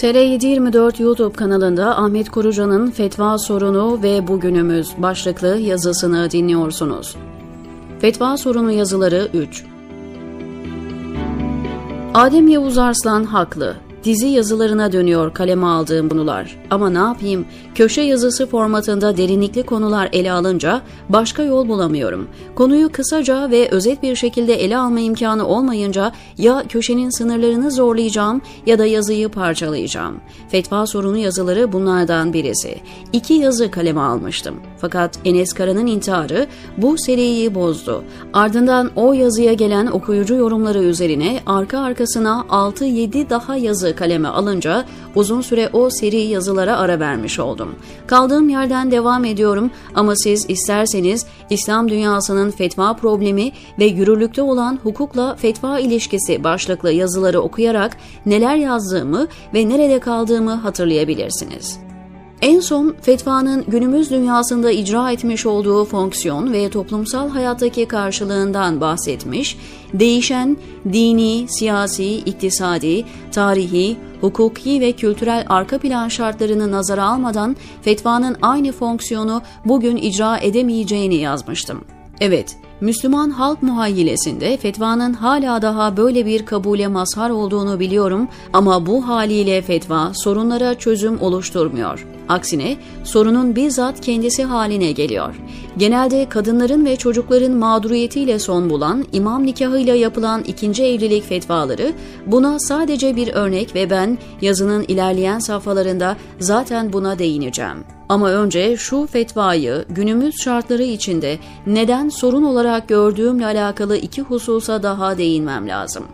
TR724 YouTube kanalında Ahmet Kurucan'ın Fetva Sorunu ve Bugünümüz başlıklı yazısını dinliyorsunuz. Fetva Sorunu yazıları 3. Adem Yavuz Arslan haklı. Dizi yazılarına dönüyor kaleme aldığım konular. Ama ne yapayım? Köşe yazısı formatında derinlikli konular ele alınca başka yol bulamıyorum. Konuyu kısaca ve özet bir şekilde ele alma imkanı olmayınca ya köşenin sınırlarını zorlayacağım ya da yazıyı parçalayacağım. Fetva sorunu yazıları bunlardan birisi. 2 yazı kaleme almıştım. Fakat Enes Kara'nın intiharı bu seriyi bozdu. Ardından o yazıya gelen okuyucu yorumları üzerine arka arkasına 6-7 daha yazı kaleme alınca uzun süre o seri yazılara ara vermiş oldum. Kaldığım yerden devam ediyorum ama siz isterseniz İslam dünyasının fetva problemi ve yürürlükte olan hukukla fetva ilişkisi başlıklı yazıları okuyarak neler yazdığımı ve nerede kaldığımı hatırlayabilirsiniz. En son fetvanın günümüz dünyasında icra etmiş olduğu fonksiyon ve toplumsal hayattaki karşılığından bahsetmiş, değişen dini, siyasi, iktisadi, tarihi, hukuki ve kültürel arka plan şartlarını nazara almadan fetvanın aynı fonksiyonu bugün icra edemeyeceğini yazmıştım. Evet, Müslüman halk muhayyilesinde fetvanın hala daha böyle bir kabule mazhar olduğunu biliyorum ama bu haliyle fetva sorunlara çözüm oluşturmuyor. Aksine sorunun bizzat kendisi haline geliyor. Genelde kadınların ve çocukların mağduriyetiyle son bulan imam nikahıyla yapılan ikinci evlilik fetvaları buna sadece bir örnek ve ben yazının ilerleyen safhalarında zaten buna değineceğim. Ama önce şu fetvayı günümüz şartları içinde neden sorun olarak gördüğümle alakalı 2 hususa daha değinmem lazım.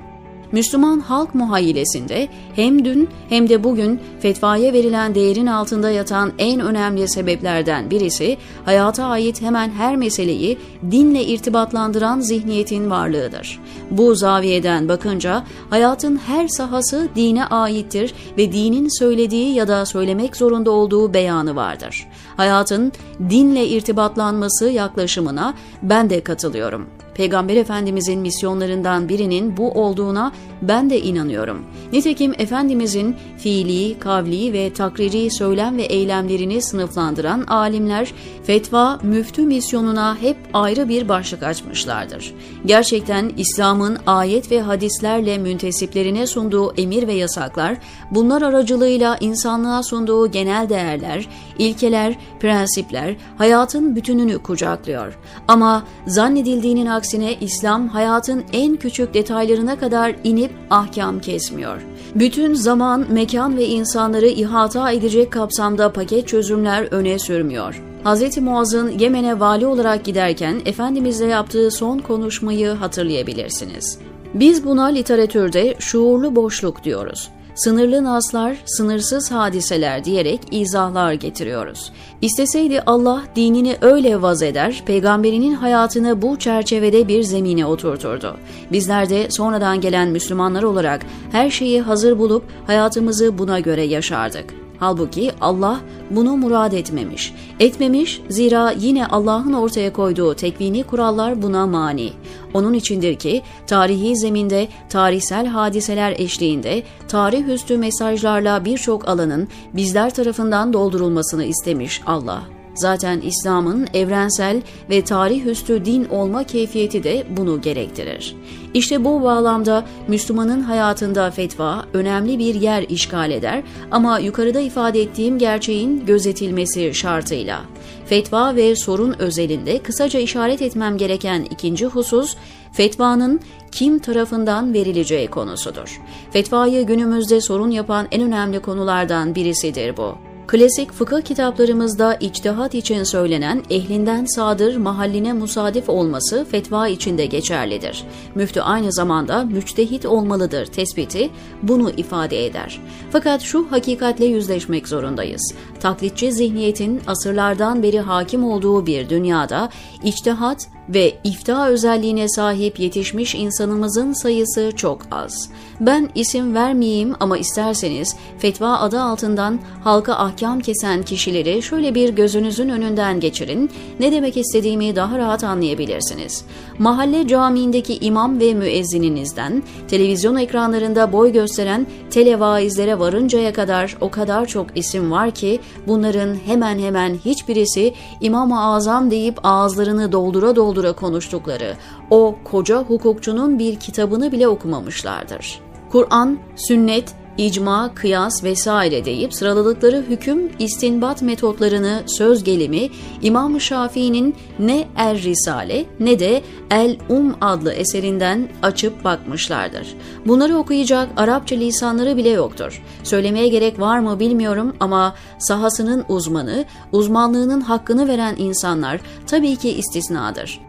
Müslüman halk muhayyilesinde hem dün hem de bugün fetvaya verilen değerin altında yatan en önemli sebeplerden birisi hayata ait hemen her meseleyi dinle irtibatlandıran zihniyetin varlığıdır. Bu zaviyeden bakınca hayatın her sahası dine aittir ve dinin söylediği ya da söylemek zorunda olduğu beyanı vardır. Hayatın dinle irtibatlanması yaklaşımına ben de katılıyorum. Peygamber Efendimizin misyonlarından birinin bu olduğuna ben de inanıyorum. Nitekim Efendimizin fiili, kavli ve takriri söylem ve eylemlerini sınıflandıran alimler fetva müftü misyonuna hep ayrı bir başlık açmışlardır. Gerçekten İslam'ın ayet ve hadislerle müntesiplerine sunduğu emir ve yasaklar, bunlar aracılığıyla insanlığa sunduğu genel değerler, ilkeler, prensipler hayatın bütününü kucaklıyor. Ama zannedildiğinin aksine İslam hayatın en küçük detaylarına kadar inip ahkam kesmiyor. Bütün zaman, mekan ve insanları ihata edecek kapsamda paket çözümler öne sürmüyor. Hz. Muaz'ın Yemen'e vali olarak giderken Efendimiz'le yaptığı son konuşmayı hatırlayabilirsiniz. Biz buna literatürde şuurlu boşluk diyoruz. Sınırlı naslar, sınırsız hadiseler diyerek izahlar getiriyoruz. İsteseydi Allah dinini öyle vaz eder, peygamberinin hayatını bu çerçevede bir zemine oturturdu. Bizler de sonradan gelen Müslümanlar olarak her şeyi hazır bulup hayatımızı buna göre yaşardık. Halbuki Allah bunu murad etmemiş. Zira yine Allah'ın ortaya koyduğu tekvini kurallar buna mani. Onun içindir ki tarihi zeminde, tarihsel hadiseler eşliğinde, tarih üstü mesajlarla birçok alanın bizler tarafından doldurulmasını istemiş Allah. Zaten İslam'ın evrensel ve tarih üstü din olma keyfiyeti de bunu gerektirir. İşte bu bağlamda Müslümanın hayatında fetva önemli bir yer işgal eder ama yukarıda ifade ettiğim gerçeğin gözetilmesi şartıyla. Fetva ve sorun özelinde kısaca işaret etmem gereken 2. husus, fetvanın kim tarafından verileceği konusudur. Fetvayı günümüzde sorun yapan en önemli konulardan birisidir bu. Klasik fıkıh kitaplarımızda içtihat için söylenen ehlinden sadır mahalline musadif olması fetva içinde geçerlidir. Müftü aynı zamanda müçtehit olmalıdır tespiti bunu ifade eder. Fakat şu hakikatle yüzleşmek zorundayız. Taklitçi zihniyetin asırlardan beri hakim olduğu bir dünyada içtihat ve ifta özelliğine sahip yetişmiş insanımızın sayısı çok az. Ben isim vermeyeyim ama isterseniz fetva adı altından halka ahkam kesen kişileri şöyle bir gözünüzün önünden geçirin, ne demek istediğimi daha rahat anlayabilirsiniz. Mahalle camiindeki imam ve müezzininizden, televizyon ekranlarında boy gösteren televaizlere varıncaya kadar o kadar çok isim var ki bunların hemen hemen hiçbirisi İmam-ı Azam deyip ağızlarını doldura konuştukları o koca hukukçunun bir kitabını bile okumamışlardır. Kur'an, sünnet, icma, kıyas vesaire deyip sıraladıkları hüküm, istinbat metotlarını, söz gelimi İmam-ı Şafii'nin ne El-Risale ne de El-Umm adlı eserinden açıp bakmışlardır. Bunları okuyacak Arapça lisanları bile yoktur. Söylemeye gerek var mı bilmiyorum ama sahasının uzmanı, uzmanlığının hakkını veren insanlar tabii ki istisnadır.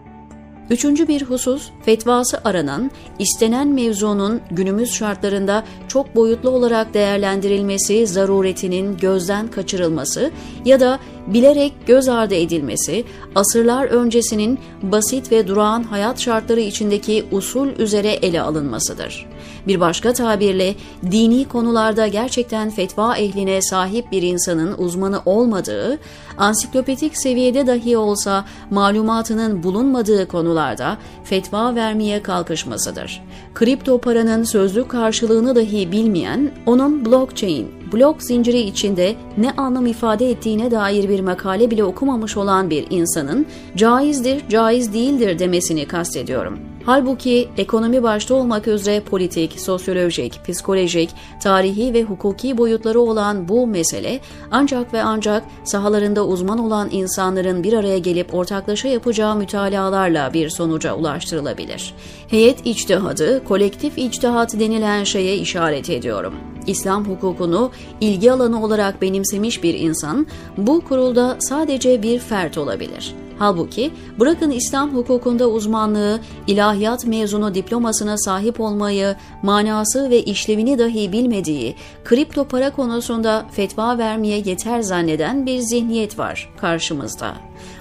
Üçüncü bir husus, fetvası aranan, istenen mevzunun günümüz şartlarında çok boyutlu olarak değerlendirilmesi zaruretinin gözden kaçırılması ya da bilerek göz ardı edilmesi, asırlar öncesinin basit ve durağan hayat şartları içindeki usul üzere ele alınmasıdır. Bir başka tabirle, dini konularda gerçekten fetva ehline sahip bir insanın uzmanı olmadığı, ansiklopedik seviyede dahi olsa malumatının bulunmadığı konularda fetva vermeye kalkışmasıdır. Kripto paranın sözlük karşılığını dahi bilmeyen, onun blockchain, blok zinciri içinde ne anlam ifade ettiğine dair bir makale bile okumamış olan bir insanın caizdir, caiz değildir demesini kastediyorum. Halbuki ekonomi başta olmak üzere politik, sosyolojik, psikolojik, tarihi ve hukuki boyutları olan bu mesele ancak ve ancak sahalarında uzman olan insanların bir araya gelip ortaklaşa yapacağı mütalalarla bir sonuca ulaştırılabilir. Heyet içtihadı, kolektif içtihat denilen şeye işaret ediyorum. İslam hukukunu ilgi alanı olarak benimsemiş bir insan bu kurulda sadece bir fert olabilir. Halbuki bırakın İslam hukukunda uzmanlığı, ilahiyat mezunu diplomasına sahip olmayı, manası ve işlevini dahi bilmediği, kripto para konusunda fetva vermeye yeter zanneden bir zihniyet var karşımızda.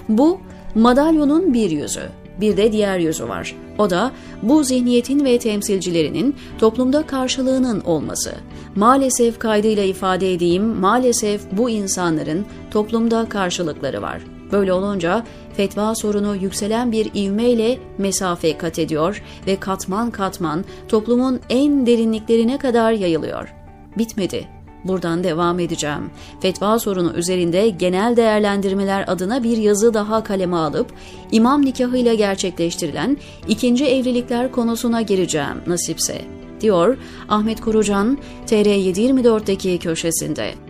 Bu madalyonun bir yüzü. Bir de diğer yüzü var. O da bu zihniyetin ve temsilcilerinin toplumda karşılığının olması. Maalesef kaydıyla ifade edeyim, maalesef bu insanların toplumda karşılıkları var. Böyle olunca fetva sorunu yükselen bir ivmeyle mesafe kat ediyor ve katman katman toplumun en derinliklerine kadar yayılıyor. Bitmedi. Buradan devam edeceğim. Fetva sorunu üzerinde genel değerlendirmeler adına bir yazı daha kaleme alıp imam nikahıyla gerçekleştirilen ikinci evlilikler konusuna gireceğim nasipse, diyor Ahmet Kurucan TR724'deki köşesinde.